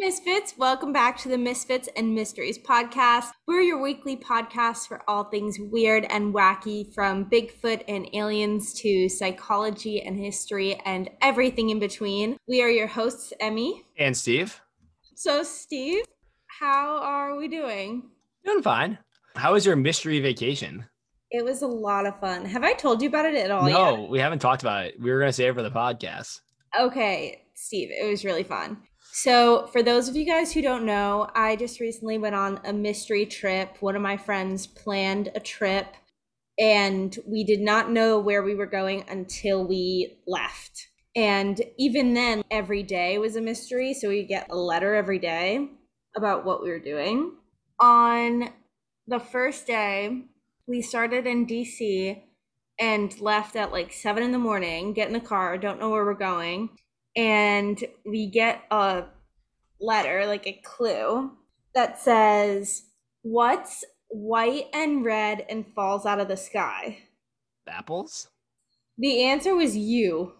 Hey Misfits, welcome back to the Misfits and Mysteries podcast. We're your weekly podcast for all things weird and wacky, from Bigfoot and aliens to psychology and history and everything in between. We are your hosts, Emmy. And Steve. So Steve, how are we doing? Doing fine. How was your mystery vacation? It was a lot of fun. Have I told you about it at all yet? No, we haven't talked about it. We were going to save it for the podcast. Okay, Steve, it was really fun. So for those of you guys who don't know, I just recently went on a mystery trip. One of my friends planned a trip and we did not know where we were going until we left. And even then, every day was a mystery. So we get a letter every day about what we were doing. On the first day, we started in DC and left at like 7 a.m, get in the car, don't know where we're going. And we get a letter, like a clue, that says, "What's white and red and falls out of the sky?" Apples? The answer was you.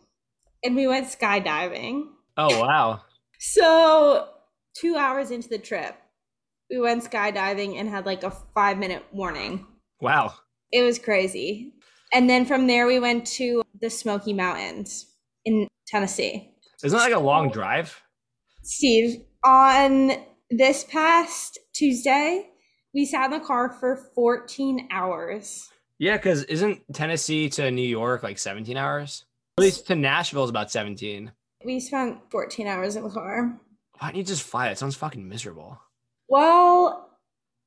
And we went skydiving. Oh, wow. So 2 hours into the trip, we went skydiving and had like a 5-minute warning. Wow. It was crazy. And then from there, we went to the Smoky Mountains in Tennessee. Isn't that like a long drive? Steve, on this past Tuesday, we sat in the car for 14 hours. Yeah, because isn't Tennessee to New York like 17 hours? At least to Nashville is about 17. We spent 14 hours in the car. Why don't you just fly? That sounds fucking miserable. Well,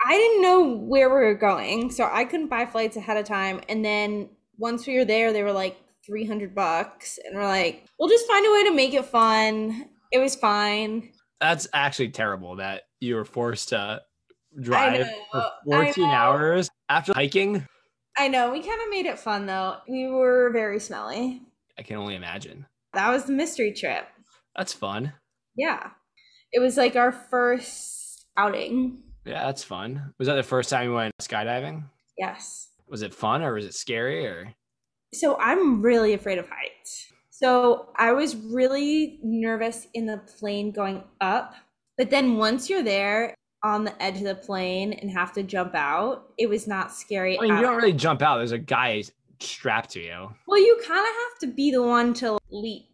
I didn't know where we were going, so I couldn't buy flights ahead of time. And then once we were there, they were like, $300, and we're like, we'll just find a way to make it fun. It was fine. That's actually terrible that you were forced to drive for 14 hours after hiking. I know. We kind of made it fun though. We were very smelly. I can only imagine. That was the mystery trip. That's fun. Yeah. It was like our first outing. Yeah, that's fun. Was that the first time you went skydiving? Yes. Was it fun or was it scary or? So I'm really afraid of heights. So I was really nervous in the plane going up. But then once you're there on the edge of the plane and have to jump out, it was not scary. I mean, you don't really jump out. There's a guy strapped to you. Well, you kind of have to be the one to leap.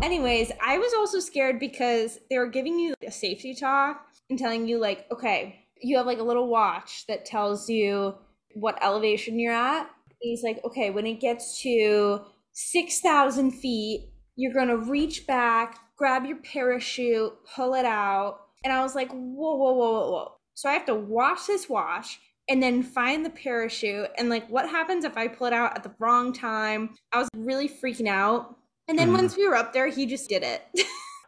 Anyways, I was also scared because they were giving you a safety talk and telling you like, okay, you have like a little watch that tells you what elevation you're at. He's like, okay, when it gets to 6,000 feet, you're going to reach back, grab your parachute, pull it out. And I was like, whoa, whoa, whoa, whoa, whoa. So I have to watch this watch and then find the parachute. And like, what happens if I pull it out at the wrong time? I was really freaking out. And then once we were up there, he just did it.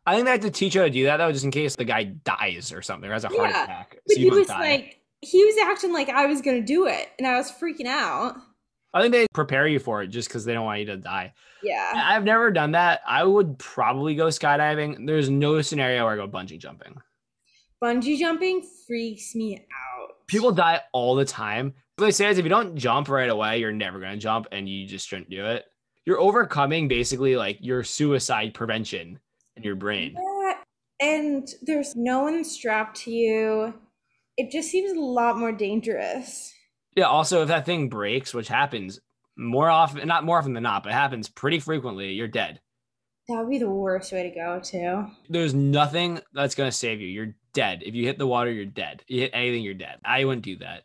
I think they had to teach you how to do that, though, just in case the guy dies or something or has a heart attack. So he was like, he was acting like I was going to do it. And I was freaking out. I think they prepare you for it just because they don't want you to die. Yeah. I've never done that. I would probably go skydiving. There's no scenario where I go bungee jumping. Bungee jumping freaks me out. People die all the time. What they say is if you don't jump right away, you're never going to jump and you just shouldn't do it. You're overcoming basically like your suicide prevention in your brain. Yeah. And there's no one strapped to you. It just seems a lot more dangerous. Yeah, also, if that thing breaks, which happens not more often than not, but it happens pretty frequently, you're dead. That would be the worst way to go, too. There's nothing that's going to save you. You're dead. If you hit the water, you're dead. You hit anything, you're dead. I wouldn't do that.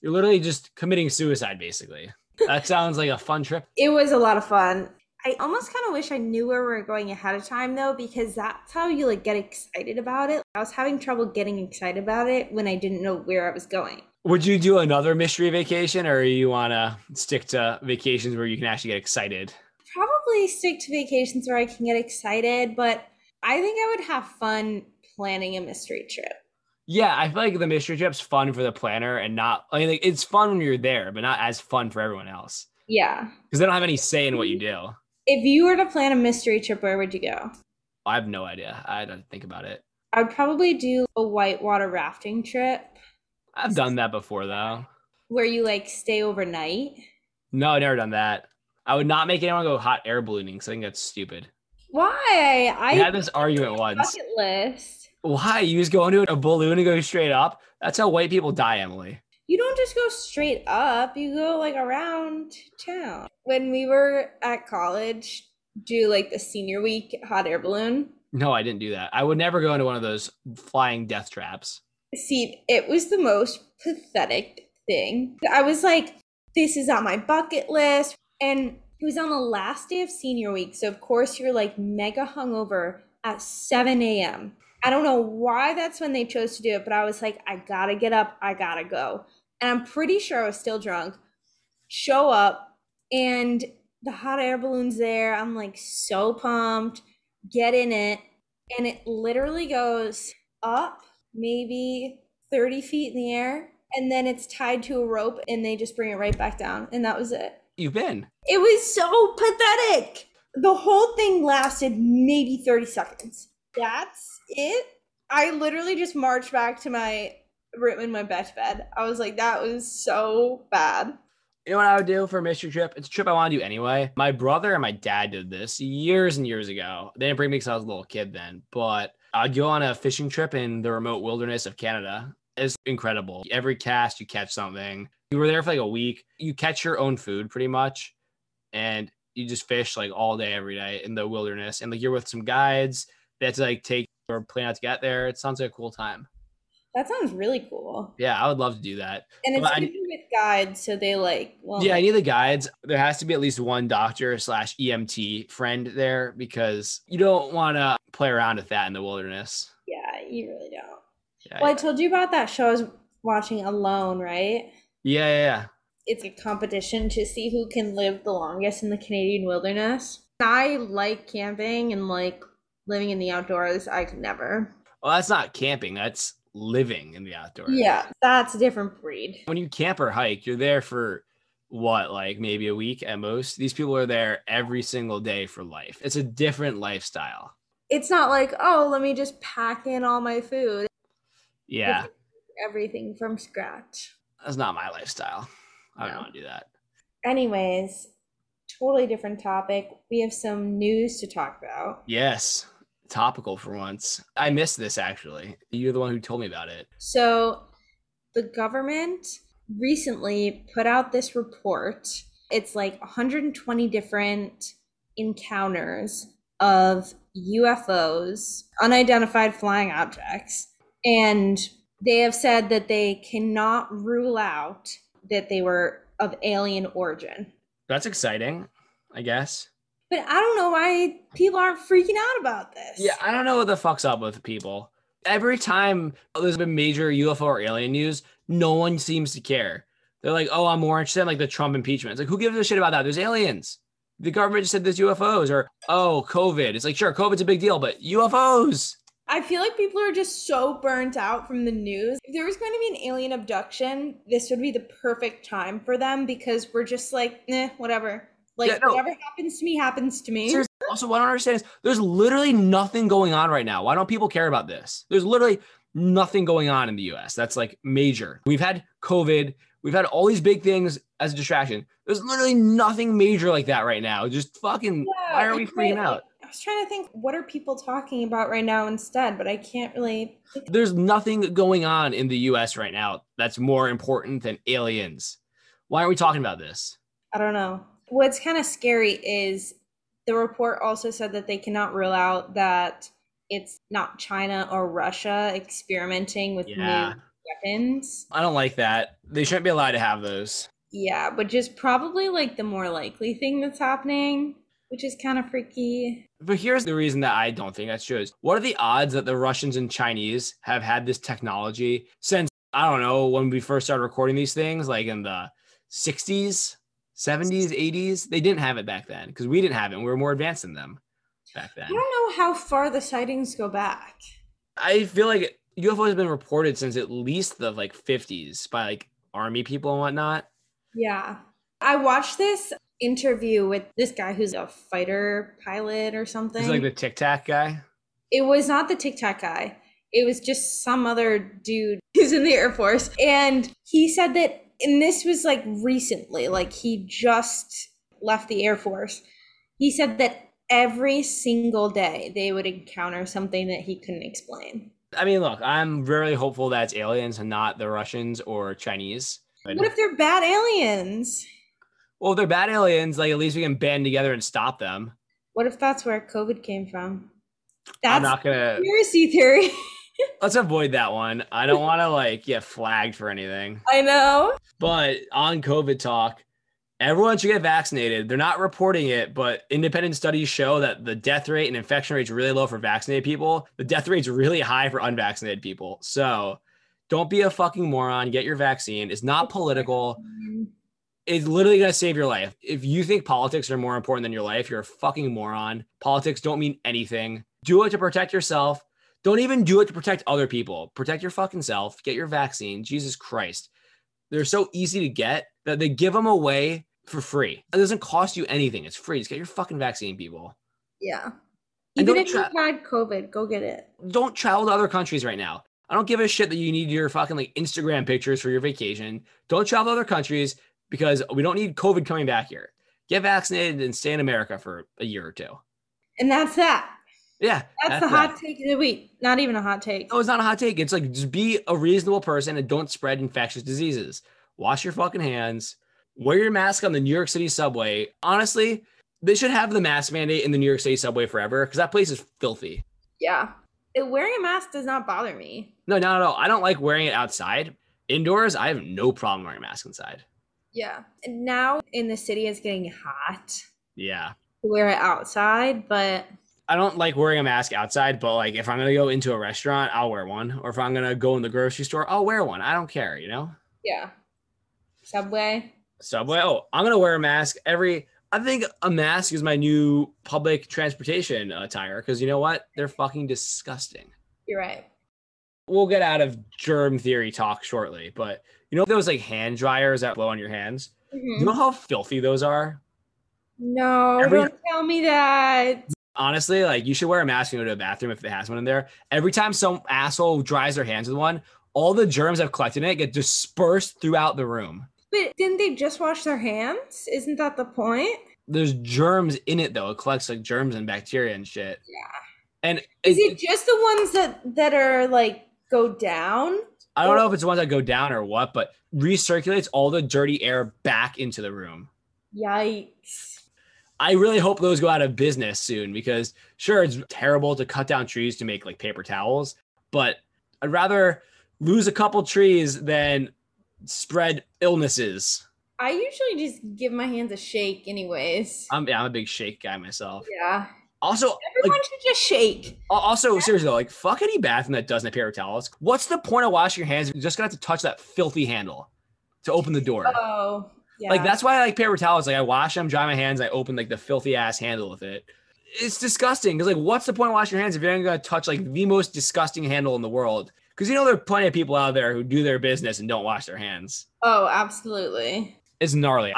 You're literally just committing suicide, basically. That sounds like a fun trip. It was a lot of fun. I almost kind of wish I knew where we were going ahead of time, though, because that's how you like get excited about it. I was having trouble getting excited about it when I didn't know where I was going. Would you do another mystery vacation, or you want to stick to vacations where you can actually get excited? Probably stick to vacations where I can get excited, but I think I would have fun planning a mystery trip. Yeah, I feel like the mystery trip's fun for the planner and not, I mean, like, it's fun when you're there, but not as fun for everyone else. Yeah. Because they don't have any say in what you do. If you were to plan a mystery trip, where would you go? I have no idea. I don't think about it. I would probably do a whitewater rafting trip. I've done that before, though. Where you, like, stay overnight? No, I've never done that. I would not make anyone go hot air ballooning, because I think that's stupid. Why? I had this argument once. Bucket list. Why? You just go into a balloon and go straight up? That's how white people die, Emily. You don't just go straight up. You go like around town. When we were at college, do like the senior week hot air balloon. No, I didn't do that. I would never go into one of those flying death traps. See, it was the most pathetic thing. I was like, this is on my bucket list. And it was on the last day of senior week. So, of course, you're like mega hungover at 7 a.m. I don't know why that's when they chose to do it, but I was like, I gotta get up. I gotta go. And I'm pretty sure I was still drunk. Show up, and the hot air balloon's there. I'm like so pumped. Get in it. And it literally goes up maybe 30 feet in the air. And then it's tied to a rope, and they just bring it right back down. And that was it. You've been. It was so pathetic. The whole thing lasted maybe 30 seconds. That's it. I literally just marched back to my room and went back to bed. I was like, that was so bad. You know what I would do for a mystery trip? It's a trip I want to do anyway. My brother and my dad did this years and years ago. They didn't bring me because I was a little kid then, but I'd go on a fishing trip in the remote wilderness of Canada. It's incredible. Every cast, you catch something. You were there for like a week. You catch your own food pretty much. And you just fish like all day, every day in the wilderness. And like you're with some guides. They have to like take your plan out to get there. It sounds like a cool time. That sounds really cool. Yeah, I would love to do that. And it's good with guides. So they like, well, yeah, I need the guides. There has to be at least one doctor/EMT friend there because you don't want to play around with that in the wilderness. Yeah, you really don't. Yeah, well, yeah. I told you about that show I was watching Alone, right? Yeah, yeah, yeah. It's a competition to see who can live the longest in the Canadian wilderness. I like camping and like living in the outdoors. I could never. Well, that's not camping. That's living in the outdoors. Yeah, that's a different breed. When you camp or hike, you're there for what, like maybe a week at most? These people are there every single day for life. It's a different lifestyle. It's not like, oh, let me just pack in all my food. Yeah. Everything from scratch. That's not my lifestyle. I don't want to do that. Anyways, totally different topic. We have some news to talk about. Yes. Topical for once. I missed this actually. You're the one who told me about it. So the government recently put out this report. It's like 120 different encounters of UFOs, unidentified flying objects. And they have said that they cannot rule out that they were of alien origin. That's exciting, I guess. But I don't know why people aren't freaking out about this. Yeah, I don't know what the fuck's up with people. Every time there's been major UFO or alien news, no one seems to care. They're like, oh, I'm more interested in like the Trump impeachment. It's like, who gives a shit about that? There's aliens. The government just said there's UFOs. Or, oh, COVID. It's like, sure, COVID's a big deal, but UFOs. I feel like people are just so burnt out from the news. If there was going to be an alien abduction, this would be the perfect time for them because we're just like, eh, whatever. Like, yeah, no. Whatever happens to me, happens to me. Seriously. Also, what I don't understand is there's literally nothing going on right now. Why don't people care about this? There's literally nothing going on in the U.S. That's like major. We've had COVID. We've had all these big things as a distraction. There's literally nothing major like that right now. Just fucking, yeah, why are we freaking out? I was trying to think, what are people talking about right now instead? But I can't really. There's nothing going on in the U.S. right now that's more important than aliens. Why aren't we talking about this? I don't know. What's kind of scary is the report also said that they cannot rule out that it's not China or Russia experimenting with new weapons. I don't like that. They shouldn't be allowed to have those. Yeah, which is probably like the more likely thing that's happening. Which is kind of freaky. But here's the reason that I don't think that's true is what are the odds that the Russians and Chinese have had this technology since, I don't know, when we first started recording these things, like in the 60s, 70s, 80s? They didn't have it back then because we didn't have it. And we were more advanced than them back then. I don't know how far the sightings go back. I feel like UFOs have been reported since at least the like 50s by like army people and whatnot. Yeah. I watched this interview with this guy who's a fighter pilot or something. He's like the Tic Tac guy? It was not the Tic Tac guy. It was just some other dude who's in the Air Force. And he said that, and this was like recently, like he just left the Air Force. He said that every single day they would encounter something that he couldn't explain. I mean, look, I'm really hopeful that's aliens and not the Russians or Chinese. What if they're bad aliens? Well, if they're bad aliens, like, at least we can band together and stop them. What if that's where COVID came from? That's I'm not gonna conspiracy theory. Let's avoid that one. I don't want to like get flagged for anything. I know. But on COVID talk, everyone should get vaccinated. They're not reporting it, but independent studies show that the death rate and infection rate's really low for vaccinated people. The death rate's really high for unvaccinated people. So don't be a fucking moron. Get your vaccine. It's not political. It's literally going to save your life. If you think politics are more important than your life, you're a fucking moron. Politics don't mean anything. Do it to protect yourself. Don't even do it to protect other people. Protect your fucking self. Get your vaccine. Jesus Christ. They're so easy to get that they give them away for free. It doesn't cost you anything. It's free. Just get your fucking vaccine, people. Yeah. Even if you've had COVID, go get it. Don't travel to other countries right now. I don't give a shit that you need your fucking like Instagram pictures for your vacation. Don't travel to other countries because we don't need COVID coming back here. Get vaccinated and stay in America for a year or two. And that's that. Yeah. That's the hot take of the week. Not even a hot take. No, it's not a hot take. It's like, just be a reasonable person and don't spread infectious diseases. Wash your fucking hands. Wear your mask on the New York City subway. Honestly, they should have the mask mandate in the New York City subway forever because that place is filthy. Yeah. Wearing a mask does not bother me. No, not at all. I don't like wearing it outside. Indoors, I have no problem wearing a mask inside. Yeah. And now in the city, it's getting hot. Yeah. Wear it outside, but... I don't like wearing a mask outside, but like if I'm going to go into a restaurant, I'll wear one. Or if I'm going to go in the grocery store, I'll wear one. I don't care, you know? Yeah. Subway. Oh, I'm going to wear a mask I think a mask is my new public transportation attire because you know what? They're fucking disgusting. You're right. We'll get out of germ theory talk shortly, but you know those like hand dryers that blow on your hands? Mm-hmm. You know how filthy those are? No, don't tell me that. Honestly, like you should wear a mask and go to a bathroom if it has one in there. Every time some asshole dries their hands with one, all the germs I've collected in it get dispersed throughout the room. But didn't they just wash their hands? Isn't that the point? There's germs in it though. It collects like germs and bacteria and shit. Yeah. And is it just the ones that are like go down? I don't know if it's the ones that go down or what, but recirculates all the dirty air back into the room. Yikes. I really hope those go out of business soon because sure, it's terrible to cut down trees to make like paper towels, but I'd rather lose a couple trees than spread illnesses. I usually just give my hands a shake anyways. I'm a big shake guy myself. Yeah. Also, everyone should just shake. Also, seriously though, like fuck any bathroom that doesn't have paper towels. What's the point of washing your hands if you're just gonna have to touch that filthy handle to open the door? Oh. Yeah. Like, that's why I like paper towels. Like, I wash them, dry my hands, I open, like, the filthy-ass handle with it. It's disgusting. Because, like, what's the point of washing your hands if you're not going to touch, like, the most disgusting handle in the world? Because, you know, there are plenty of people out there who do their business and don't wash their hands. Oh, absolutely. It's gnarly.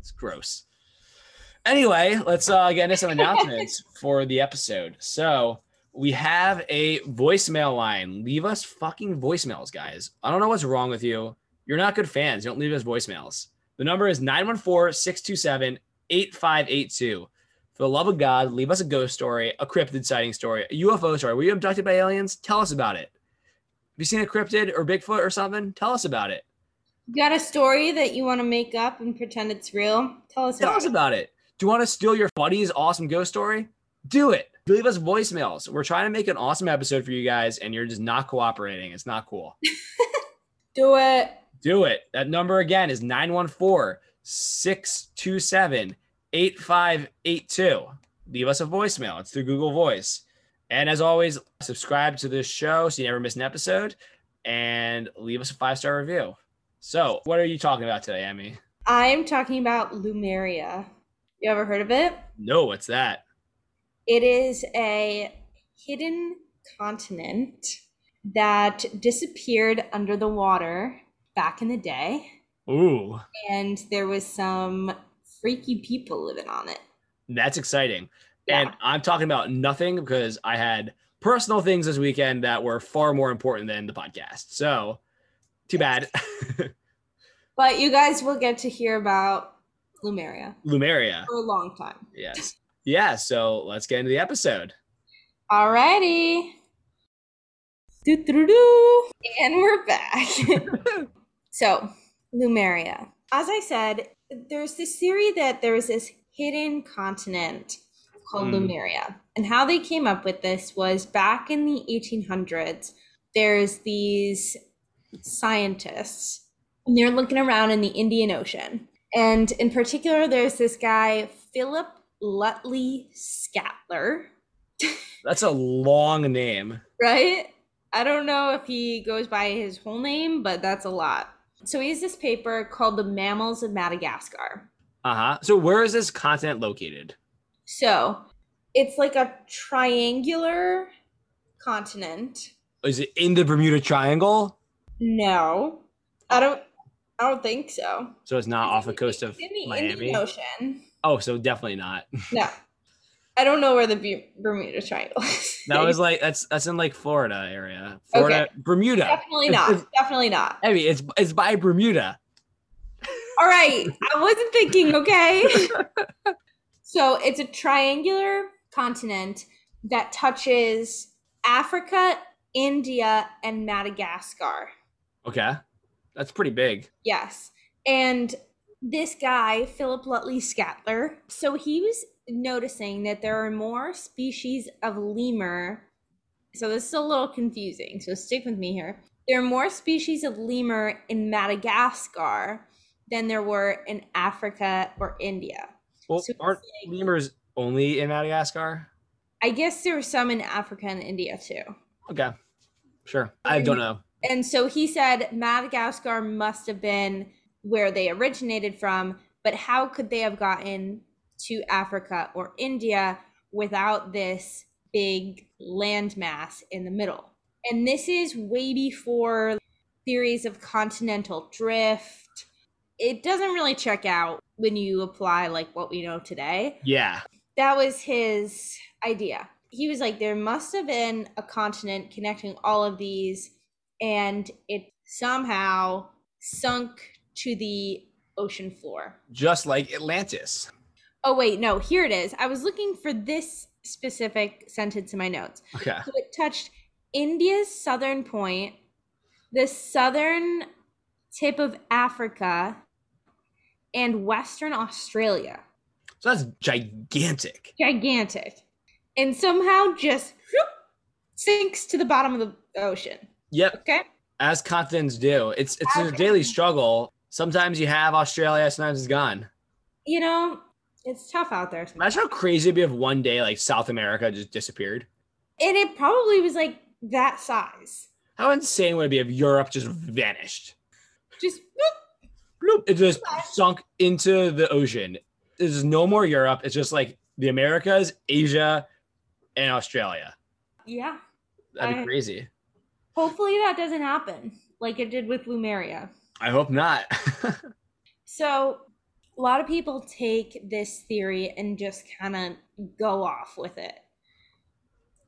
It's gross. Anyway, let's get into some announcements for the episode. So... we have a voicemail line. Leave us fucking voicemails, guys. I don't know what's wrong with you. You're not good fans. You don't leave us voicemails. The number is 914-627-8582. For the love of God, leave us a ghost story, a cryptid sighting story, a UFO story. Were you abducted by aliens? Tell us about it. Have you seen a cryptid or Bigfoot or something? Tell us about it. You got a story that you want to make up and pretend it's real? Tell us about it. Do you want to steal your buddy's awesome ghost story? Do it. Leave us voicemails. We're trying to make an awesome episode for you guys, and you're just not cooperating. It's not cool. Do it. That number again is 914-627-8582. Leave us a voicemail. It's through Google Voice. And as always, subscribe to this show so you never miss an episode, and leave us a 5-star review. So what are you talking about today, Emmy? I'm talking about Lemuria. You ever heard of it? No, what's that? It is a hidden continent that disappeared under the water back in the day. Ooh. And there was some freaky people living on it. That's exciting. Yeah. And I'm talking about nothing because I had personal things this weekend that were far more important than the podcast. So, too bad. But you guys will get to hear about Lemuria. For a long time. Yes. Yeah, so let's get into the episode. Alrighty. Do-do-do-do. And we're back. So, Lemuria. As I said, there's this theory that there was this hidden continent called Lemuria. And how they came up with this was back in the 1800s, there's these scientists, and they're looking around in the Indian Ocean. And in particular, there's this guy, Philip Lutley Sclater. That's a long name. Right? I don't know if he goes by his whole name, but that's a lot. So he has this paper called The Mammals of Madagascar. Uh-huh. So where is this continent located? So it's like a triangular continent. Is it in the Bermuda Triangle? No, I don't think so. So it's not off the coast of Miami? It's in the Indian Ocean. Oh, so definitely not. No. I don't know where the Bermuda Triangle is. That was like, that's in like Florida area. Florida, okay. Bermuda. Definitely not. I mean, it's by Bermuda. All right. I wasn't thinking, okay? So it's a triangular continent that touches Africa, India, and Madagascar. Okay. That's pretty big. Yes. And this guy, Philip Lutley Sclater, so he was noticing that there are more species of lemur. So this is a little confusing, so stick with me here. There are more species of lemur in Madagascar than there were in Africa or India. Well, so aren't like, lemurs only in Madagascar? I guess there were some in Africa and India too. Okay, sure. I don't know. And so he said Madagascar must have been where they originated from, but how could they have gotten to Africa or India without this big landmass in the middle? And this is way before theories of continental drift. It doesn't really check out when you apply like what we know today. Yeah. That was his idea. He was like, there must have been a continent connecting all of these, and it somehow sunk to the ocean floor. Just like Atlantis. Oh, wait, no, here it is. I was looking for this specific sentence in my notes. Okay. So it touched India's southern point, the southern tip of Africa, and Western Australia. So that's gigantic. Gigantic. And somehow just whoop, sinks to the bottom of the ocean. Yep. Okay. As continents do. It's a daily struggle. Sometimes you have Australia, sometimes it's gone. You know, it's tough out there. Sometimes. Imagine how crazy it'd be if one day like South America just disappeared. And it probably was like that size. How insane would it be if Europe just vanished? Just bloop. Bloop. It just sunk into the ocean. There's no more Europe. It's just like the Americas, Asia, and Australia. Yeah. That'd be crazy. Hopefully that doesn't happen, like it did with Lemuria. I hope not. So a lot of people take this theory and just kind of go off with it.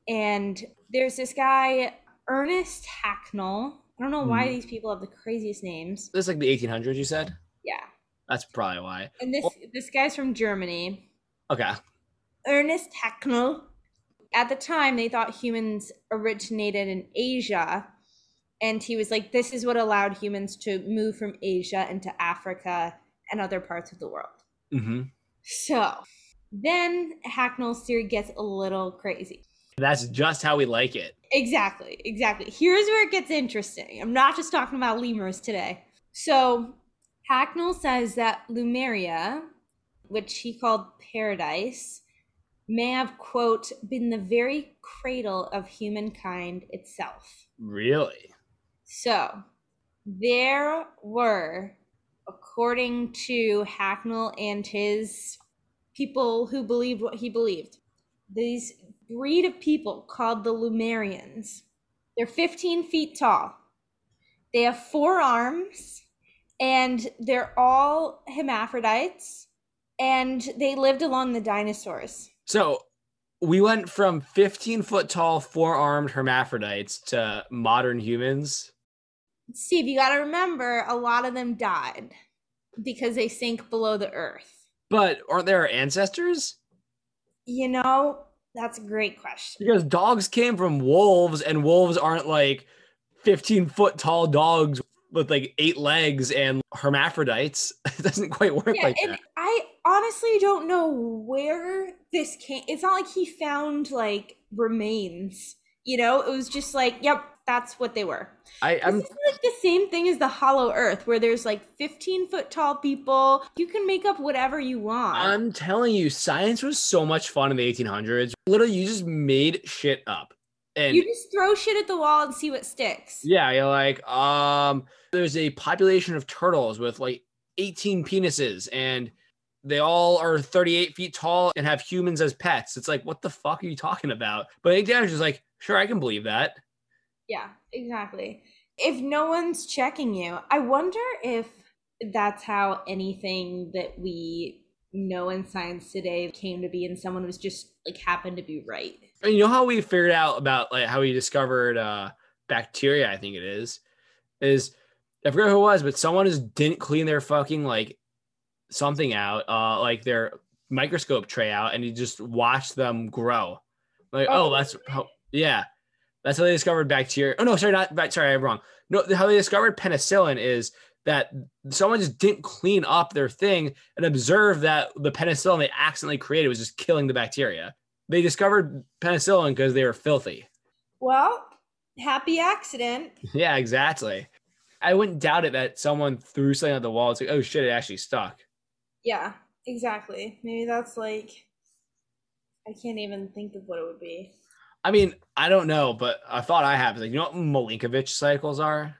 And there's this guy, Ernst Haeckel. I don't know why these people have the craziest names. This is like the 1800s, you said? Yeah. That's probably why. And this guy's from Germany. Okay. Ernst Haeckel. At the time, they thought humans originated in Asia, and he was like, this is what allowed humans to move from Asia into Africa and other parts of the world. Mm-hmm. So then Haeckel's theory gets a little crazy. That's just how we like it. Exactly. Here's where it gets interesting. I'm not just talking about lemurs today. So Haeckel says that Lemuria, which he called paradise, may have, quote, been the very cradle of humankind itself. Really? So there were, according to Haeckel and his people who believed what he believed, these breed of people called the Lemurians. They're 15 feet tall. They have 4 arms, and they're all hermaphrodites, and they lived along the dinosaurs. So we went from 15-foot-tall, 4-armed hermaphrodites to modern humans. Steve, you got to remember, a lot of them died because they sank below the earth. But aren't there ancestors? You know, that's a great question. Because dogs came from wolves, and wolves aren't like 15-foot tall dogs with like 8 legs and hermaphrodites. It doesn't quite work like that. I honestly don't know where this came. It's not like he found like remains, you know? It was just like, yep, that's what they were. This is like the same thing as the Hollow Earth, where there's like 15-foot tall people. You can make up whatever you want. I'm telling you, science was so much fun in the 1800s. Literally, you just made shit up. And you just throw shit at the wall and see what sticks. Yeah, you're like, there's a population of turtles with like 18 penises, and they all are 38 feet tall and have humans as pets. It's like, what the fuck are you talking about? But Nick Damage is like, sure, I can believe that. Yeah, exactly. If no one's checking you, I wonder if that's how anything that we know in science today came to be, and someone was just like happened to be right. And you know how we figured out about like how we discovered bacteria, I think it is I forget who it was, but someone just didn't clean their fucking like something out, like their microscope tray out, and you just watched them grow. Like, oh that's how, yeah, that's how they discovered bacteria. Oh no, sorry, not sorry, I'm wrong. No, how they discovered penicillin is that someone just didn't clean up their thing and observed that the penicillin they accidentally created was just killing the bacteria. They discovered penicillin because they were filthy. Well, happy accident. Yeah, exactly. I wouldn't doubt it that someone threw something at the wall. It's like, oh shit, it actually stuck. Yeah, exactly. Maybe that's like, I can't even think of what it would be. I mean, I don't know, but I thought I have. Like, you know what Milankovitch cycles are?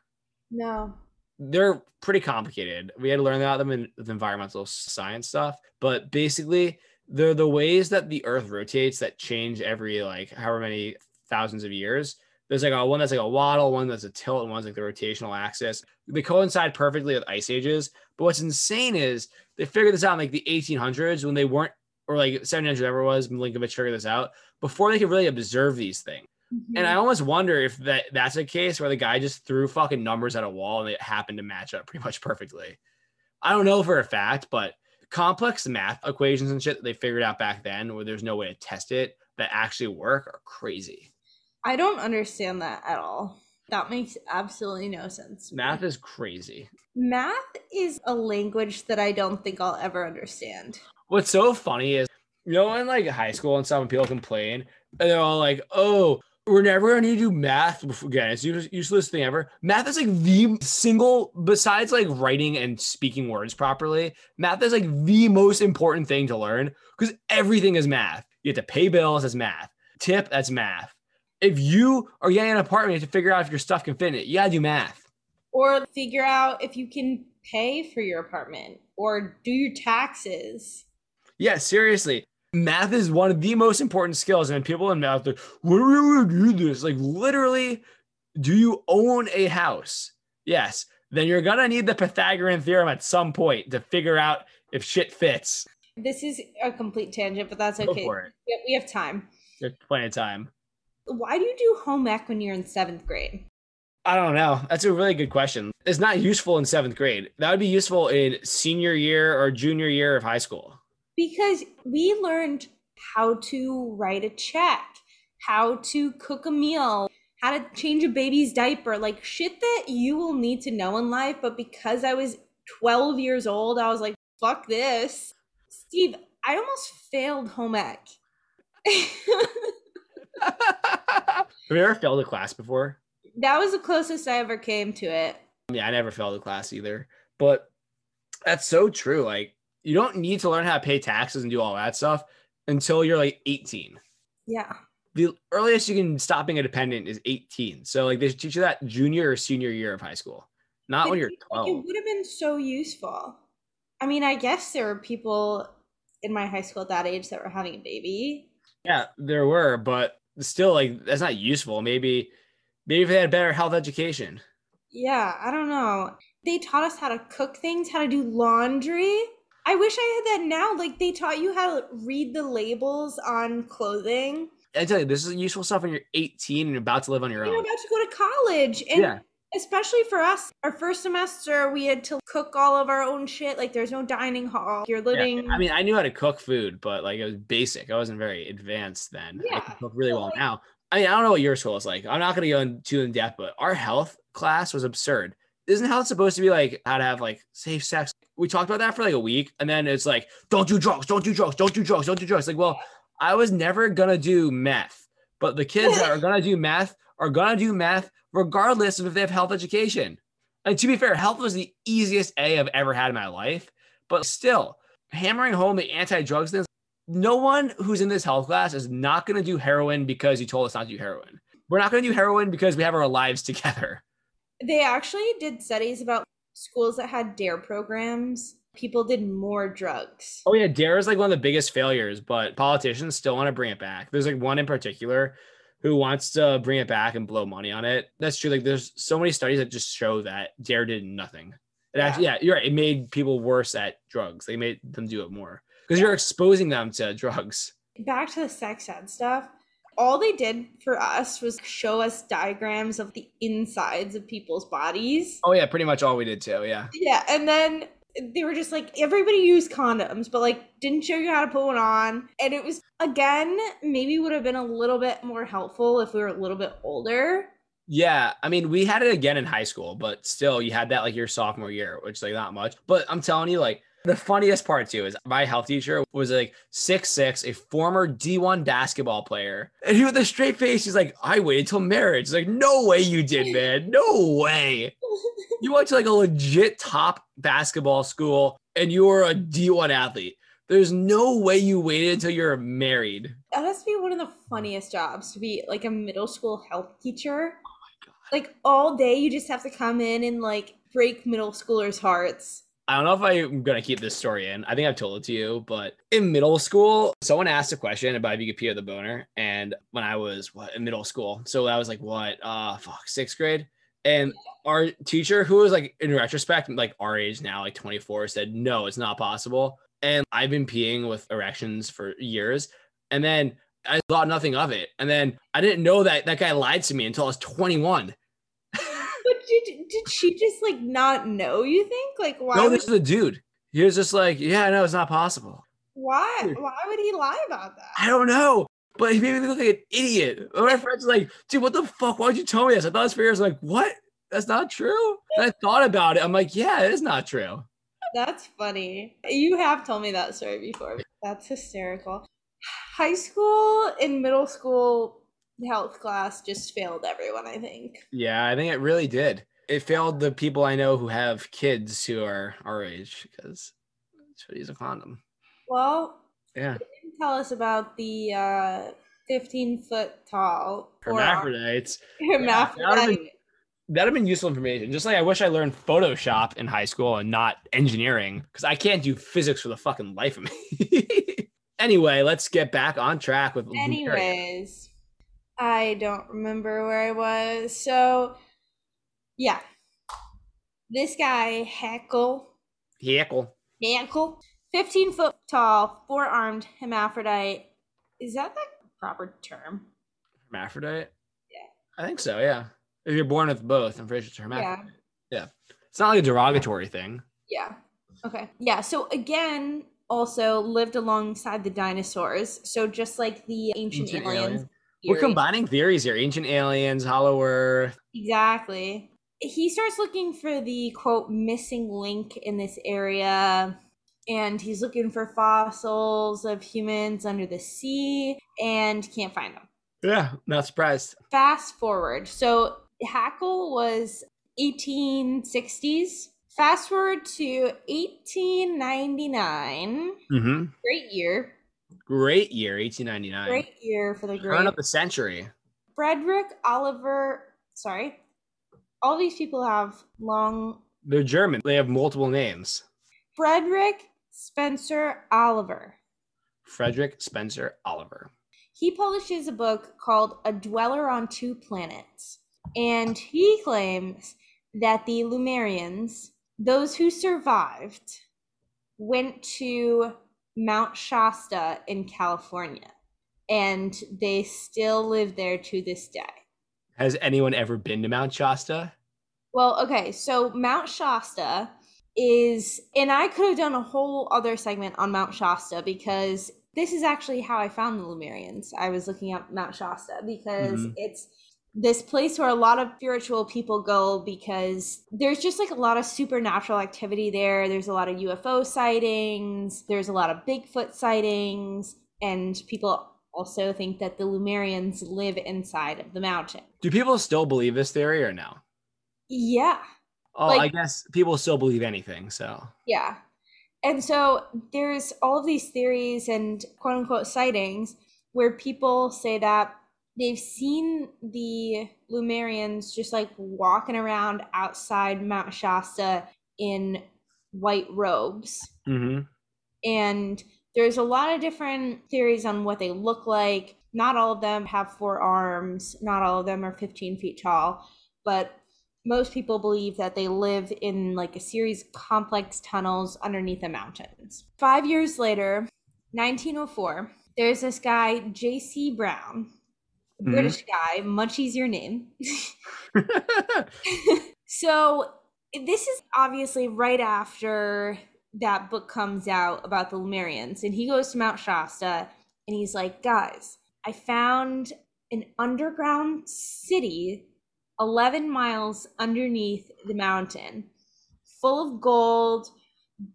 No. They're pretty complicated. We had to learn about them with environmental science stuff, but basically they're the ways that the earth rotates that change every like however many thousands of years. There's like a one that's like a waddle, one that's a tilt, and one's like the rotational axis. They coincide perfectly with ice ages. But what's insane is they figured this out in like the 1800s, when they weren't, or like 1700s, whatever it was, Milankovitch figured this out before they could really observe these things. Mm-hmm. And I almost wonder if that's a case where the guy just threw fucking numbers at a wall and it happened to match up pretty much perfectly. I don't know for a fact, but complex math equations and shit that they figured out back then where there's no way to test it that actually work are crazy. I don't understand that at all. That makes absolutely no sense. Math is crazy. Math is a language that I don't think I'll ever understand. What's so funny is, you know, in like high school and stuff, when people complain and they're all like, oh, we're never going to do math again. It's the useless thing ever. Math is like the single, besides like writing and speaking words properly, math is like the most important thing to learn, because everything is math. You have to pay bills, that's math. Tip, that's math. If you are getting an apartment, you have to figure out if your stuff can fit in it. You got to do math. Or figure out if you can pay for your apartment or do your taxes. Yeah, seriously. Math is one of the most important skills, and people in math are like, what do we want to do this? Like, literally, do you own a house? Yes. Then you're going to need the Pythagorean theorem at some point to figure out if shit fits. This is a complete tangent, but that's okay. Go for it. We have time. There's plenty of time. Why do you do home ec when you're in 7th grade? I don't know. That's a really good question. It's not useful in 7th grade. That would be useful in senior year or junior year of high school. Because we learned how to write a check, how to cook a meal, how to change a baby's diaper, like shit that you will need to know in life. But because I was 12 years old, I was like, fuck this. Steve, I almost failed home ec. Have you ever failed a class before? That was the closest I ever came to it. Yeah, I never failed a class either. But that's so true. Like, you don't need to learn how to pay taxes and do all that stuff until you're like 18. Yeah. The earliest you can stop being a dependent is 18. So like they should teach you that junior or senior year of high school, not when you're 12. It would have been so useful. I mean, I guess there were people in my high school at that age that were having a baby. Yeah, there were, but still like that's not useful. Maybe if they had better health education. Yeah, I don't know. They taught us how to cook things, how to do laundry. I wish I had that now. Like, they taught you how to read the labels on clothing. I tell you, this is useful stuff when you're 18 and you're about to live on your own. You're about to go to college. And Especially for us, our first semester, we had to cook all of our own shit. Like, there's no dining hall. You're living. Yeah. I mean, I knew how to cook food, but like, it was basic. I wasn't very advanced then. Yeah. I can cook really well now. I mean, I don't know what your school is like. I'm not going to go into in depth, but our health class was absurd. Isn't health supposed to be like how to have like safe sex? We talked about that for like a week, and then it's like, don't do drugs, don't do drugs, don't do drugs, don't do drugs. Like, well, I was never going to do meth, but the kids that are going to do meth are going to do meth regardless of if they have health education. And to be fair, health was the easiest A I've ever had in my life, but still hammering home the anti-drugs things. No one who's in this health class is not going to do heroin because you told us not to do heroin. We're not going to do heroin because we have our lives together. They actually did studies about schools that had DARE programs. People did more drugs. Oh yeah, DARE is like one of the biggest failures, but politicians still want to bring it back. There's like one in particular who wants to bring it back and blow money on it. That's true. Like, there's so many studies that just show that DARE did nothing. Actually, yeah, you're right. It made people worse at drugs. They made them do it more because you're exposing them to drugs. Back to the sex ed stuff. All they did for us was show us diagrams of the insides of people's bodies. Oh yeah, pretty much all we did too, yeah. Yeah, and then they were just like, everybody used condoms, but like didn't show you how to put one on. And it was, again, maybe would have been a little bit more helpful if we were a little bit older. Yeah, I mean, we had it again in high school, but still you had that like your sophomore year, which like not much. But I'm telling you, like, the funniest part too is my health teacher was like 6'6", a former D1 basketball player. And he with a straight face, he's like, I waited till marriage. It's like, no way you did, man. No way. You went to like a legit top basketball school and you were a D1 athlete. There's no way you waited until you're married. That has to be one of the funniest jobs, to be like a middle school health teacher. Oh my God. Like, all day you just have to come in and like break middle schoolers' hearts. I don't know if I'm going to keep this story in. I think I've told it to you, but in middle school, someone asked a question about if you could pee with a boner. And when I was in middle school, so I was like, sixth grade. And our teacher, who was like, in retrospect, like our age now, like 24, said, no, it's not possible. And I've been peeing with erections for years. And then I thought nothing of it. And then I didn't know that that guy lied to me until I was 21. Did she just like not know, you think? Like, why? No, this is a dude. He was just like, yeah, no, it's not possible. Why? Dude. Why would he lie about that? I don't know. But he made me look like an idiot. My friends were like, dude, what the fuck? Why'd you tell me this? I thought it was for years. I'm like, what? That's not true? And I thought about it. I'm like, yeah, it is not true. That's funny. You have told me that story before. That's hysterical. High school and middle school health class just failed everyone, I think. Yeah, I think it really did. It failed the people I know who have kids who are our age because they should use a condom. Well, yeah. They didn't tell us about the 15-foot tall hermaphrodites. That'd have been useful information. Just like I wish I learned Photoshop in high school and not engineering, because I can't do physics for the fucking life of me. Anyway, let's get back on track with Anyways. Lumeria. I don't remember where I was. So, yeah. This guy, Haeckel. 15-foot tall, four-armed hermaphrodite. Is that the proper term? Hermaphrodite? Yeah. I think so, yeah. If you're born with both, I'm pretty sure it's hermaphrodite. Yeah. It's not like a derogatory thing. Yeah. Okay. Yeah, so again, also lived alongside the dinosaurs. So just like the ancient aliens. We're combining theories here. Ancient aliens, Hollow Earth. Exactly. He starts looking for the, quote, missing link in this area. And he's looking for fossils of humans under the sea and can't find them. Yeah, not surprised. Fast forward. So Haeckel was 1860s. Fast forward to 1899. Mm-hmm. Great year, 1899. Great year for the great. Turn of the century. Frederick Oliver, sorry. All these people have long. They're German. They have multiple names. Frederick Spencer Oliver. He publishes a book called A Dweller on Two Planets. And he claims that the Lemurians, those who survived, went to Mount Shasta in California, and they still live there to this day. Has anyone ever been to Mount Shasta? Well, okay, so Mount Shasta is, and I could have done a whole other segment on Mount Shasta, because this is actually how I found the Lemurians. I was looking up Mount Shasta because it's this place where a lot of spiritual people go because there's just like a lot of supernatural activity there. There's a lot of UFO sightings. There's a lot of Bigfoot sightings. And people also think that the Lemurians live inside of the mountain. Do people still believe this theory or no? Yeah. Oh, like, I guess people still believe anything, so. Yeah. And so there's all of these theories and quote unquote sightings where people say that they've seen the Lemurians just like walking around outside Mount Shasta in white robes. Mm-hmm. And there's a lot of different theories on what they look like. Not all of them have four arms. Not all of them are 15 feet tall. But most people believe that they live in like a series of complex tunnels underneath the mountains. 5 years later, 1904, there's this guy, J.C. Brown. British guy, much easier name. So this is obviously right after that book comes out about the Lemurians, and he goes to Mount Shasta and he's like, guys, I found an underground city 11 miles underneath the mountain, full of gold.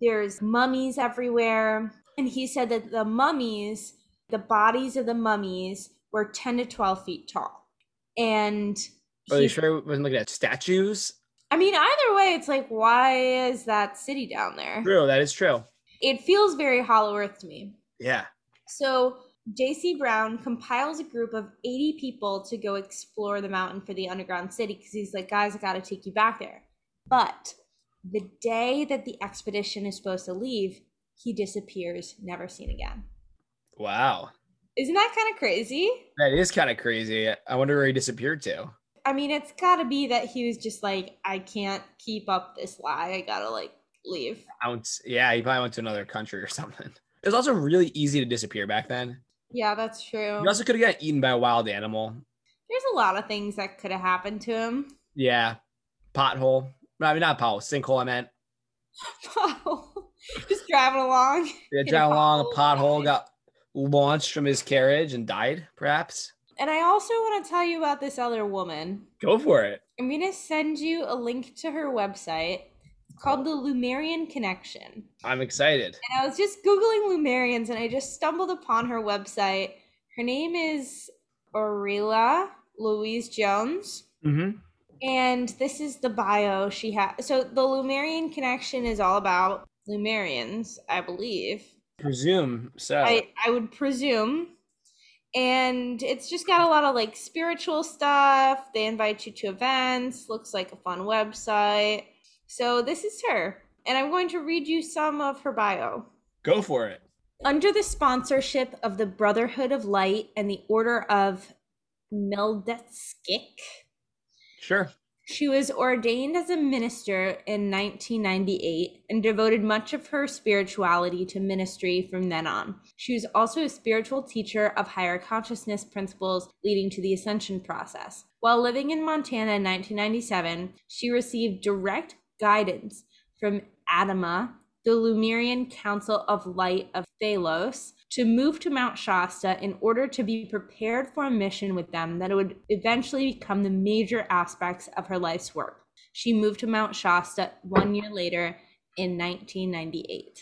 There's mummies everywhere. And he said that the mummies, the bodies of the mummies, were 10 to 12 feet tall. And are you sure it wasn't looking at statues? I mean, either way, it's like, why is that city down there? True, that is true. It feels very Hollow Earth to me. Yeah. So J.C. Brown compiles a group of 80 people to go explore the mountain for the underground city, because he's like, guys, I gotta take you back there. But the day that the expedition is supposed to leave, he disappears, never seen again. Wow. Isn't that kind of crazy? That is kind of crazy. I wonder where he disappeared to. I mean, it's got to be that he was just like, I can't keep up this lie. I got to like leave. Yeah, he probably went to another country or something. It was also really easy to disappear back then. Yeah, that's true. He also could have gotten eaten by a wild animal. There's a lot of things that could have happened to him. Yeah. Pothole. I mean, not pothole. Sinkhole, I meant. Pothole. Just driving along. Yeah, driving along. A pothole got launched from his carriage and died, perhaps. And I also want to tell you about this other woman. Go for it. I'm going to send you a link to her website. It's called the Lemurian Connection. I'm excited. And I was just Googling Lemurians and I just stumbled upon her website. Her name is Aurelia Louise Jones. Mm-hmm. And this is the bio she has. So the Lemurian Connection is all about Lemurians, I believe. Presume so. I would presume. And it's just got a lot of like spiritual stuff. They invite you to events. Looks like a fun website. So this is her, and I'm going to read you some of her bio. Go for it. Under the sponsorship of the Brotherhood of Light and the Order of Meldetskik, sure, she was ordained as a minister in 1998 and devoted much of her spirituality to ministry from then on. She was also a spiritual teacher of higher consciousness principles leading to the ascension process. While living in Montana in 1997, she received direct guidance from Adama, the Lemurian Council of Light of Thalos, to move to Mount Shasta in order to be prepared for a mission with them that would eventually become the major aspects of her life's work. She moved to Mount Shasta 1 year later in 1998.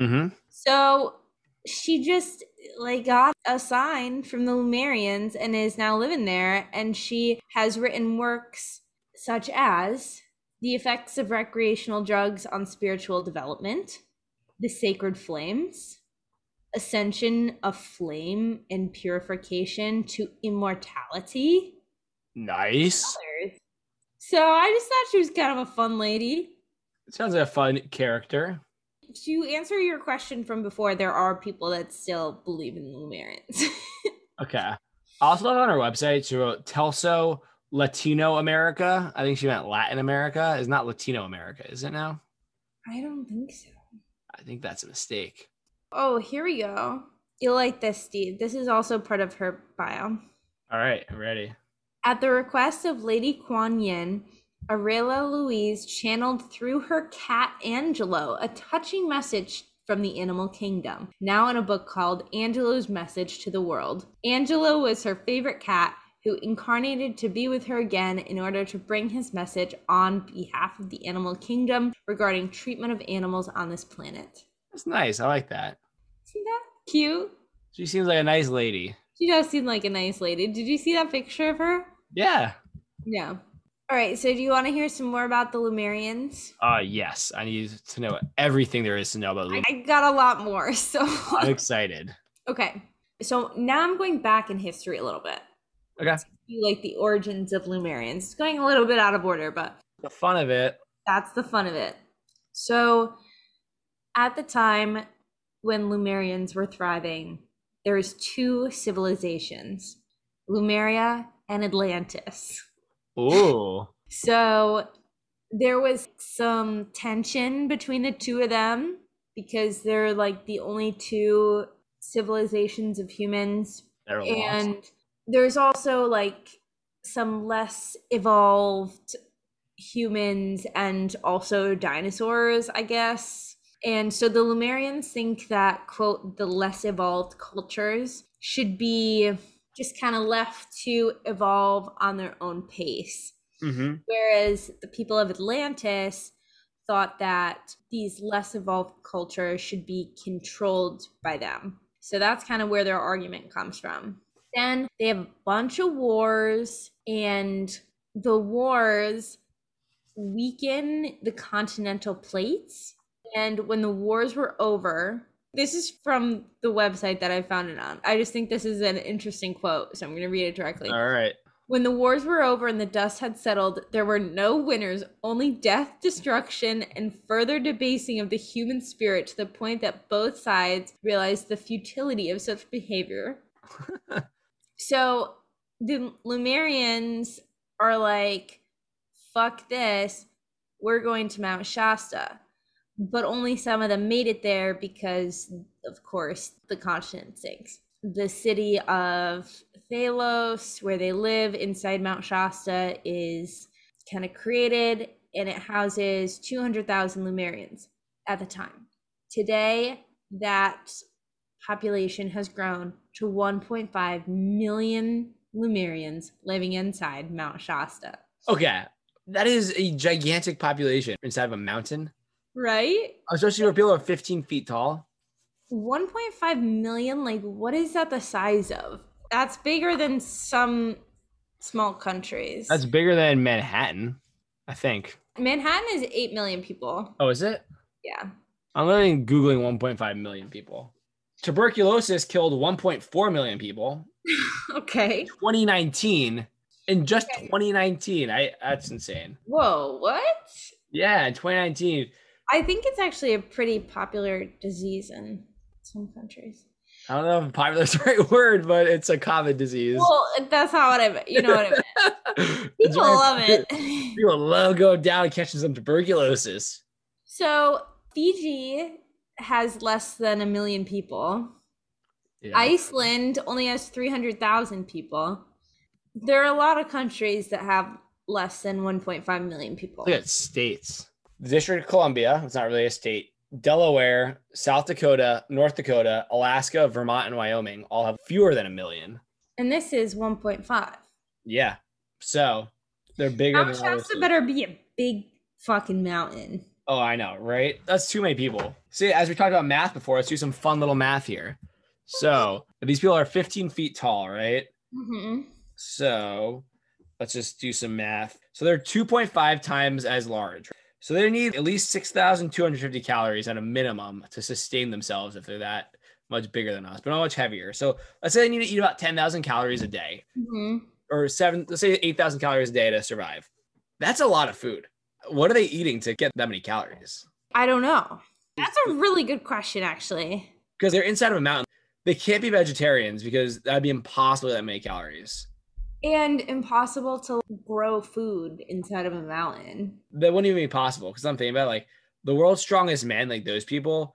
Mm-hmm. So she just like got a sign from the Lemurians and is now living there. And she has written works such as The Effects of Recreational Drugs on Spiritual Development, The Sacred Flames, Ascension of Flame and Purification to Immortality. Nice. So I just thought she was kind of a fun lady. It sounds like a fun character. To answer your question from before, there are people that still believe in the Lemurians. Okay. Also on her website, she wrote Telso Latino America. I think she meant Latin America. It's not Latino America, is it now? I don't think so. I think that's a mistake. Oh, here we go. You'll like this, Steve. This is also part of her bio. All right, I'm ready. At the request of Lady Kuan Yin, Aurelia Louise channeled through her cat Angelo a touching message from the animal kingdom, now in a book called Angelo's Message to the World. Angelo was her favorite cat, who incarnated to be with her again in order to bring his message on behalf of the animal kingdom regarding treatment of animals on this planet. That's nice. I like that. Isn't that cute? She seems like a nice lady. She does seem like a nice lady. Did you see that picture of her? Yeah. Yeah. All right. So do you want to hear some more about the Lemurians? Yes. I need to know everything there is to know about Lemurians. I got a lot more. So I'm excited. Okay. So now I'm going back in history a little bit. Okay. Like the origins of Lemurians. It's going a little bit out of order, but the fun of it. That's the fun of it. So at the time when Lemurians were thriving, there was two civilizations, Lemuria and Atlantis. Ooh. So there was some tension between the two of them because they're like the only two civilizations of humans. They're and lost. There's also like some less evolved humans and also dinosaurs, I guess. And so the Lemurians think that, quote, the less evolved cultures should be just kind of left to evolve on their own pace. Mm-hmm. Whereas the people of Atlantis thought that these less evolved cultures should be controlled by them. So that's kind of where their argument comes from. Then they have a bunch of wars, and the wars weaken the continental plates. And when the wars were over, this is from the website that I found it on. I just think this is an interesting quote, so I'm going to read it directly. All right. When the wars were over and the dust had settled, there were no winners, only death, destruction, and further debasing of the human spirit to the point that both sides realized the futility of such behavior. So the Lemurians are like, fuck this, we're going to Mount Shasta. But only some of them made it there because, of course, the continent sinks. The city of Thalos, where they live inside Mount Shasta, is kind of created, and it houses 200,000 Lemurians at the time. Today, that population has grown to 1.5 million Lemurians living inside Mount Shasta. Okay, that is a gigantic population inside of a mountain. Right? Especially where people are 15 feet tall. 1.5 million, like what is that the size of? That's bigger than some small countries. That's bigger than Manhattan, I think. Manhattan is 8 million people. Oh, is it? Yeah. I'm literally Googling 1.5 million people. Tuberculosis killed 1.4 million people. Okay. 2019. In just 2019. That's insane. Whoa, what? Yeah, in 2019. I think it's actually a pretty popular disease in some countries. I don't know if popular is the right word, but it's a common disease. Well, that's not what I meant. You know what I meant. People love it. People love going down and catching some tuberculosis. So Fiji has less than 1 million people. Yeah. Iceland only has 300,000 people. There are a lot of countries that have less than 1.5 million people. Look at states. The District of Columbia, it's not really a state, Delaware, South Dakota, North Dakota, Alaska, Vermont, and Wyoming all have fewer than 1 million. And this is 1.5. Yeah. So they're bigger than Shasta better be a big fucking mountain. Oh, I know, right? That's too many people. See, as we talked about math before, let's do some fun little math here. So these people are 15 feet tall, right? Mm-hmm. So let's just do some math. So they're 2.5 times as large. So they need at least 6,250 calories at a minimum to sustain themselves if they're that much bigger than us, but not much heavier. So let's say they need to eat about 10,000 calories a day, mm-hmm. or let's say 8,000 calories a day to survive. That's a lot of food. What are they eating to get that many calories? I don't know. That's a really good question, actually. Because they're inside of a mountain. They can't be vegetarians because that'd be impossible to that many calories. And impossible to grow food inside of a mountain. That wouldn't even be possible because I'm thinking about like the world's strongest men, like those people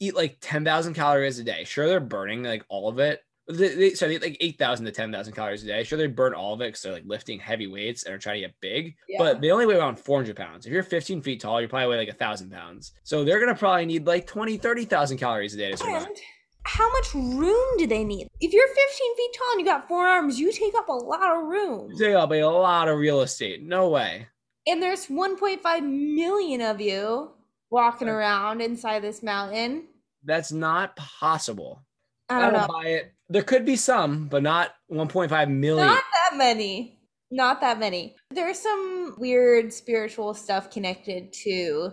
eat like 10,000 calories a day. Sure, they're burning like all of it. they like 8,000 to 10,000 calories a day. Sure, they burn all of it because they're like lifting heavy weights and are trying to get big. Yeah. But they only weigh around 400 pounds. If you're 15 feet tall, you probably weigh like 1,000 pounds. So they're going to probably need like 20, 30,000 calories a day to survive. And how much room do they need? If you're 15 feet tall and you got four arms, you take up a lot of room. You take up a lot of real estate. No way. And there's 1.5 million of you walking around inside this mountain. That's not possible. I don't buy it. There could be some, but not 1.5 million. Not that many. Not that many. There's some weird spiritual stuff connected to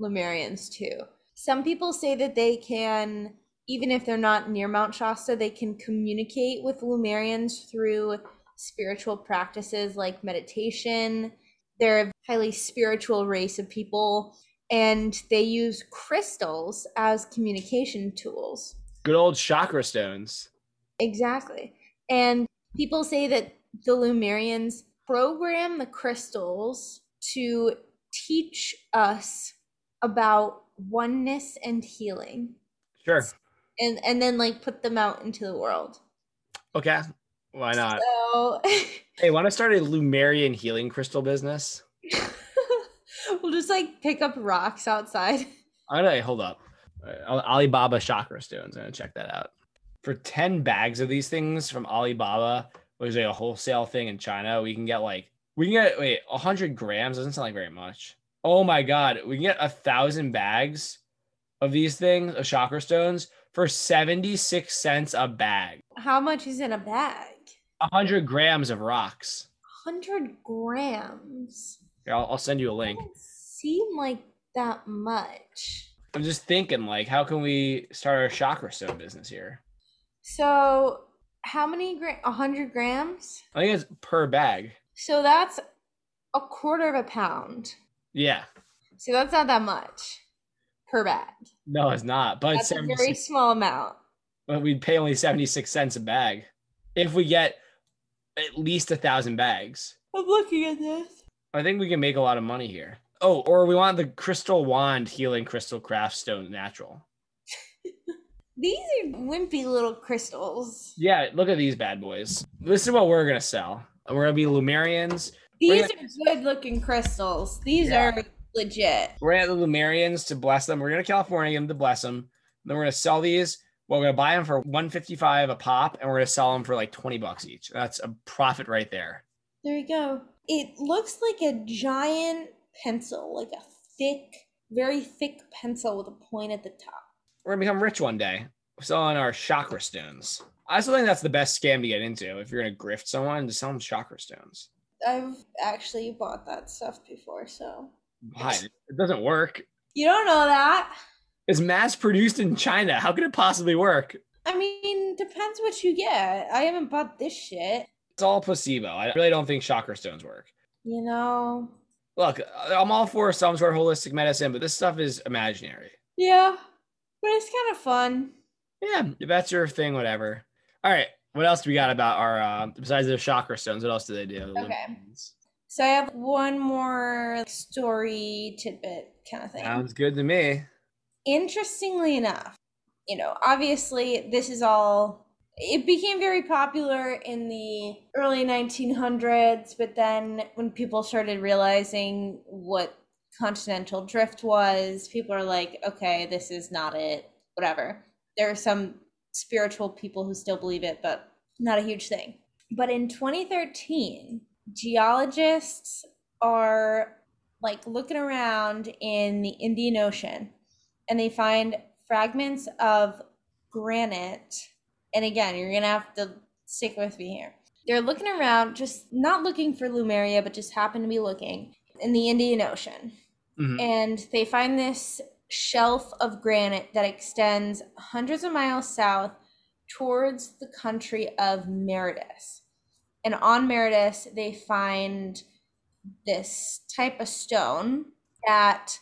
Lemurians too. Some people say that they can, even if they're not near Mount Shasta, they can communicate with Lemurians through spiritual practices like meditation. They're a highly spiritual race of people, and they use crystals as communication tools. Good old chakra stones. Exactly. And people say that the Lemurians program the crystals to teach us about oneness and healing. Sure. And then like put them out into the world. Okay. Why not? So... Hey, want to start a Lemurian healing crystal business? We'll just like pick up rocks outside. All right, hold up. Alibaba chakra stones. I'm going to check that out. For 10 bags of these things from Alibaba, which is like a wholesale thing in China, we can get 100 grams. Doesn't sound like very much. Oh my God. We can get 1,000 bags of these things, of chakra stones, for 76 cents a bag. How much is in a bag? 100 grams of rocks. 100 grams? Here, I'll send you a link. It doesn't seem like that much. I'm just thinking, like, how can we start our chakra stone business here? So, how many 100 grams? I think it's per bag. So that's 1/4 pound. Yeah. So that's not that much per bag. No, it's not. But that's a very small amount. But we'd pay only 76 cents a bag if we get at least 1,000 bags. I'm looking at this. I think we can make a lot of money here. Oh, or we want the crystal wand healing crystal craft stone natural. These are wimpy little crystals. Yeah, look at these bad boys. This is what we're going to sell. We're going to be Lemurians. These are good looking crystals. These are legit. We're going to have the Lemurians to bless them. We're going to California them to bless them. Then we're going to sell these. Well, we're going to buy them for $155 a pop, and we're going to sell them for like $20 each. That's a profit right there. There you go. It looks like a giant pencil, like a thick, very thick pencil with a point at the top. We're gonna become rich one day selling our chakra stones. I still think that's the best scam to get into if you're gonna grift someone to sell them chakra stones. I've actually bought that stuff before, so why? It doesn't work. You don't know that. It's mass produced in China. How could it possibly work? I mean, depends what you get. I haven't bought this shit. It's all placebo. I really don't think chakra stones work. You know. Look, I'm all for some sort of holistic medicine, but this stuff is imaginary. Yeah, but it's kind of fun. Yeah, if that's your thing, whatever. All right, what else do we got about our, besides the chakra stones, what else do they do? Okay, so I have one more story tidbit kind of thing. Sounds good to me. Interestingly enough, you know, obviously this is all... It became very popular in the early 1900s, but then when people started realizing what continental drift was, people are like, okay, this is not it, whatever. There are some spiritual people who still believe it, but not a huge thing. But in 2013, geologists are like looking around in the Indian Ocean, and they find fragments of granite. And again, you're going to have to stick with me here. They're looking around, just not looking for Lemuria, but just happen to be looking in the Indian Ocean. Mm-hmm. And they find this shelf of granite that extends hundreds of miles south towards the country of Mauritius. And on Mauritius, they find this type of stone that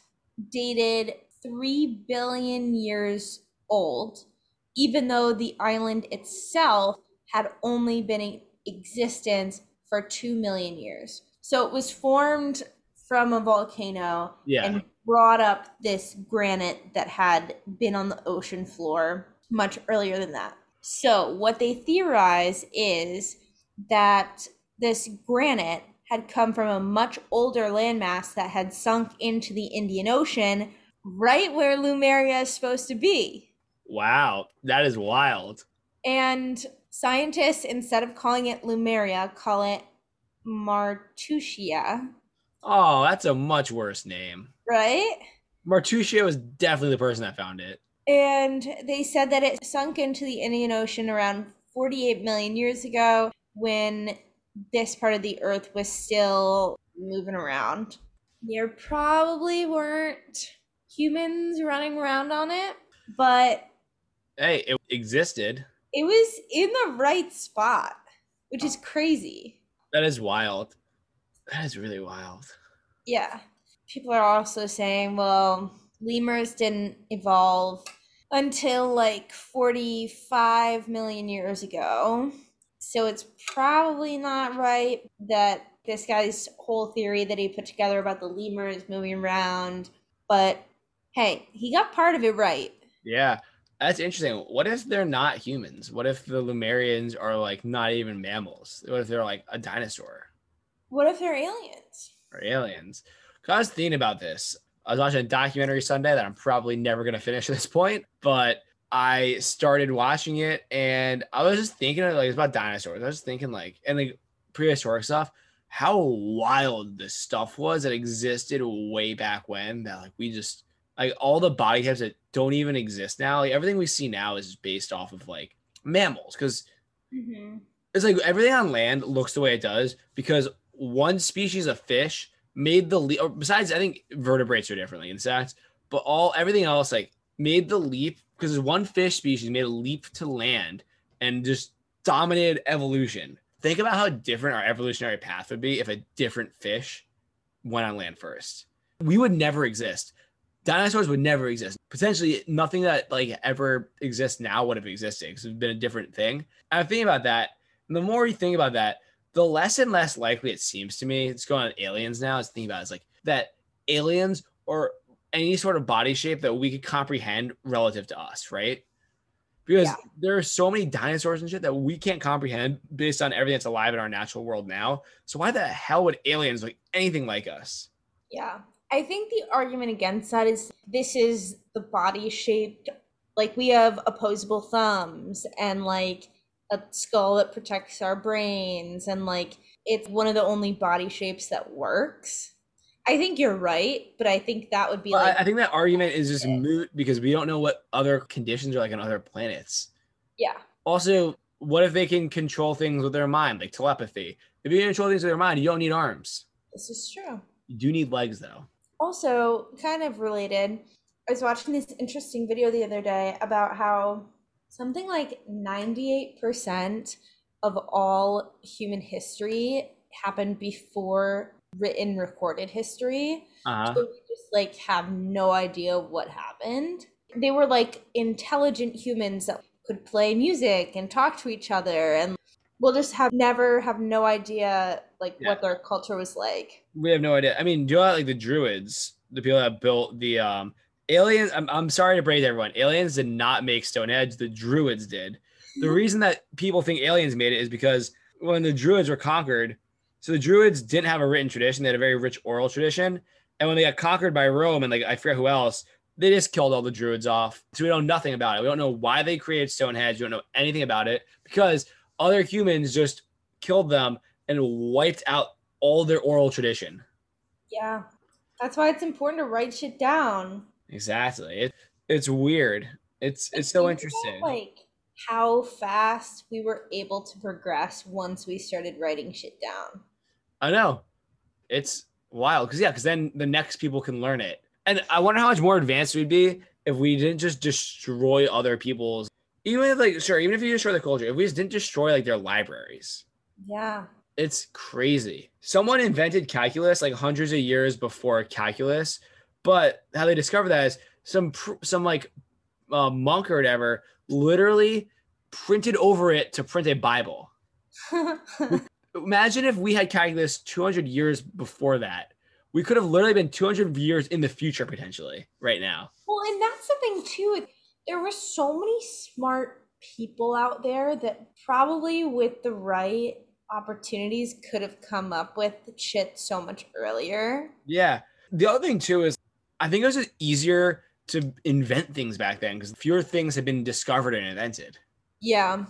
dated 3 billion years old, even though the island itself had only been in existence for 2 million years. So it was formed from a volcano and brought up this granite that had been on the ocean floor much earlier than that. So what they theorize is that this granite had come from a much older landmass that had sunk into the Indian Ocean, right where Lumeria is supposed to be. Wow, that is wild. And scientists, instead of calling it Lumeria, call it Martusia. Oh, that's a much worse name. Right? Martusia was definitely the person that found it. And they said that it sunk into the Indian Ocean around 48 million years ago when this part of the Earth was still moving around. There probably weren't humans running around on it, but... Hey, it existed. It was in the right spot, which is crazy. That is wild. That is really wild. Yeah. People are also saying, well, lemurs didn't evolve until like 45 million years ago. So it's probably not right that this guy's whole theory that he put together about the lemurs moving around. But hey, he got part of it right. Yeah. That's interesting. What if they're not humans? What if the Lemurians are like not even mammals? What if they're like a dinosaur? What if they're aliens? Or aliens. Because I was thinking about this. I was watching a documentary Sunday that I'm probably never going to finish at this point, but I started watching it and I was just thinking like it's about dinosaurs. I was thinking like, and like prehistoric stuff, how wild this stuff was that existed way back when, that like we just, like all the body types that don't even exist now, like everything we see now is based off of like mammals, because it's like everything on land looks the way it does because one species of fish made the leap. Besides, I think vertebrates are differently, insects, but everything else like made the leap because one fish species made a leap to land and just dominated evolution. Think about how different our evolutionary path would be if a different fish went on land first. We would never exist. Dinosaurs would never exist. Potentially nothing that like ever exists now would have existed because it's been a different thing. And I think about that, and the more you think about that, the less and less likely it seems to me. It's going on aliens now. It's thinking about it's like that aliens or any sort of body shape that we could comprehend relative to us, right? Because there are so many dinosaurs and shit that we can't comprehend based on everything that's alive in our natural world now. So why the hell would aliens look anything like us? Yeah. I think the argument against that is this is the body shaped, like we have opposable thumbs and like a skull that protects our brains and like it's one of the only body shapes that works. I think you're right, but I think that would be I think that argument is just moot because we don't know what other conditions are like on other planets. Yeah. Also, what if they can control things with their mind, like telepathy? If you control things with your mind, you don't need arms. This is true. You do need legs though. Also, kind of related, I was watching this interesting video the other day about how something like 98% of all human history happened before written recorded history. So we just like have no idea what happened. They were like intelligent humans that could play music and talk to each other, and we'll just have no idea like what their culture was like. We have no idea. I mean, do you know like the Druids, the people that built the aliens? I'm sorry to break everyone. Aliens did not make Stonehenge. The Druids did. The reason that people think aliens made it is because when the Druids were conquered, so the Druids didn't have a written tradition. They had a very rich oral tradition. And when they got conquered by Rome and like I forget who else, they just killed all the Druids off. So we know nothing about it. We don't know why they created Stonehenge. We don't know anything about it because other humans just killed them and wiped out all their oral tradition. Yeah. That's why it's important to write shit down. Exactly. It's weird. It's so interesting. Like how fast we were able to progress once we started writing shit down. I know. It's wild. Because then the next people can learn it. And I wonder how much more advanced we'd be if we didn't just destroy other people's. Even if you destroy the culture, if we just didn't destroy like their libraries. Yeah. It's crazy. Someone invented calculus like hundreds of years before calculus, but how they discovered that is some monk or whatever literally printed over it to print a Bible. Imagine if we had calculus 200 years before that. We could have literally been 200 years in the future potentially right now. Well, and that's the thing too. There were so many smart people out there that probably with the right opportunities could have come up with shit so much earlier. Yeah. The other thing too is I think it was just easier to invent things back then because fewer things had been discovered and invented. Yeah.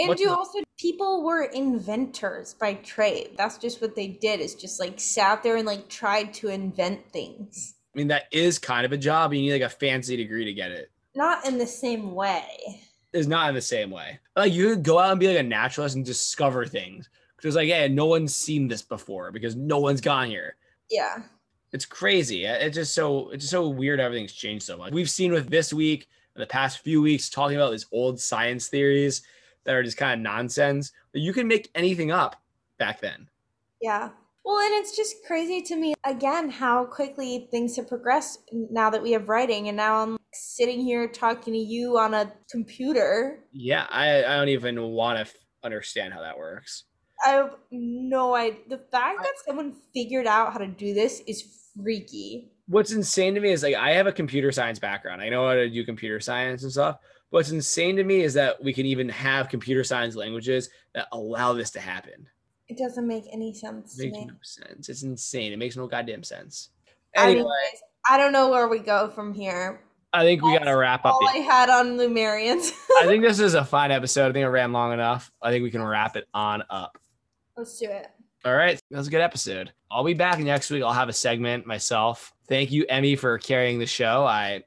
And you also, people were inventors by trade. That's just what they did, is just like sat there and like tried to invent things. I mean, that is kind of a job. You need like a fancy degree to get it. Not in the same way. It's not in the same way. Like you could go out and be like a naturalist and discover things. Because like, hey, no one's seen this before because no one's gone here. Yeah. It's crazy. It's just so weird. Everything's changed so much. We've seen with this week and the past few weeks talking about these old science theories that are just kind of nonsense. But you can make anything up back then. Yeah. Well, and it's just crazy to me, again, how quickly things have progressed now that we have writing. And now I'm sitting here talking to you on a computer. Yeah, I don't even want to understand how that works. I have no idea. The fact that someone figured out how to do this is freaky. What's insane to me is like I have a computer science background. I know how to do computer science and stuff. What's insane to me is that we can even have computer science languages that allow this to happen. It doesn't make any sense. It makes no sense. It's insane. It makes no goddamn sense. Anyway, I don't know where we go from here. I think we got to wrap up. All I had on Lumerians. I think this is a fine episode. I think I ran long enough. I think we can wrap it on up. Let's do it. All right. That was a good episode. I'll be back next week. I'll have a segment myself. Thank you, Emmy, for carrying the show. I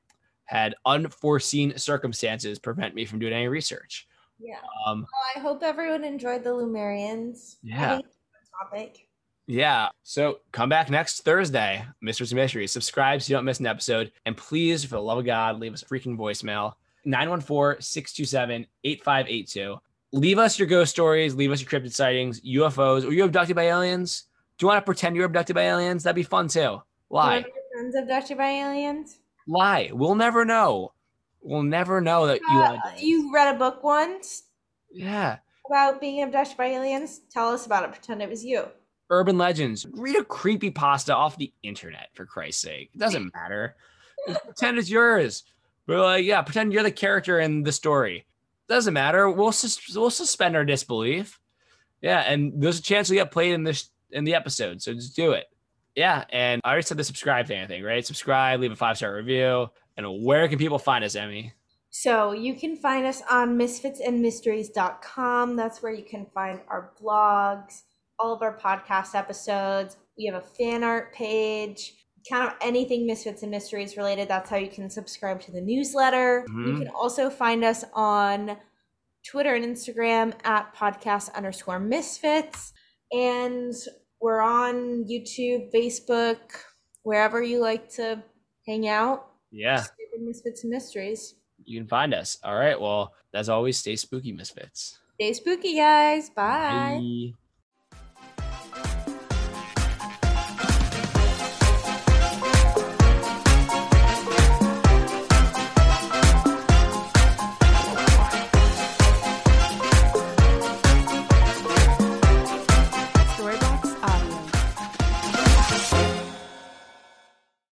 had unforeseen circumstances prevent me from doing any research. Yeah. I hope everyone enjoyed the Lumerians. Yeah. I think it's a good topic. Yeah. So come back next Thursday, Misfits and Mysteries. Subscribe so you don't miss an episode. And please, for the love of God, leave us a freaking voicemail. 914-627-8582. Leave us your ghost stories. Leave us your cryptid sightings, UFOs. Were you abducted by aliens? Do you want to pretend you were abducted by aliens? That'd be fun too. Lie. You want your friends abducted by aliens? Lie. We'll never know. We'll never know that you read a book once. Yeah. About being abducted by aliens. Tell us about it. Pretend it was you. Urban legends. Read a creepypasta off the internet, for Christ's sake. It doesn't matter. Pretend it's yours. We're like, yeah, pretend you're the character in the story. Doesn't matter. We'll suspend our disbelief. Yeah, and there's a chance we get played in the episode, so just do it. Yeah, and I already said the subscribe thing, I think, right? Subscribe, leave a 5-star review. And where can people find us, Emmy? So you can find us on misfitsandmysteries.com. That's where you can find our blogs, all of our podcast episodes. We have a fan art page, kind of anything Misfits and Mysteries related. That's how you can subscribe to the newsletter. Mm-hmm. You can also find us on Twitter and Instagram at podcast_misfits. And we're on YouTube, Facebook, wherever you like to hang out. Yeah. Misfits and Mysteries. You can find us. All right. Well, as always, stay spooky, Misfits. Stay spooky, guys. Bye. Bye.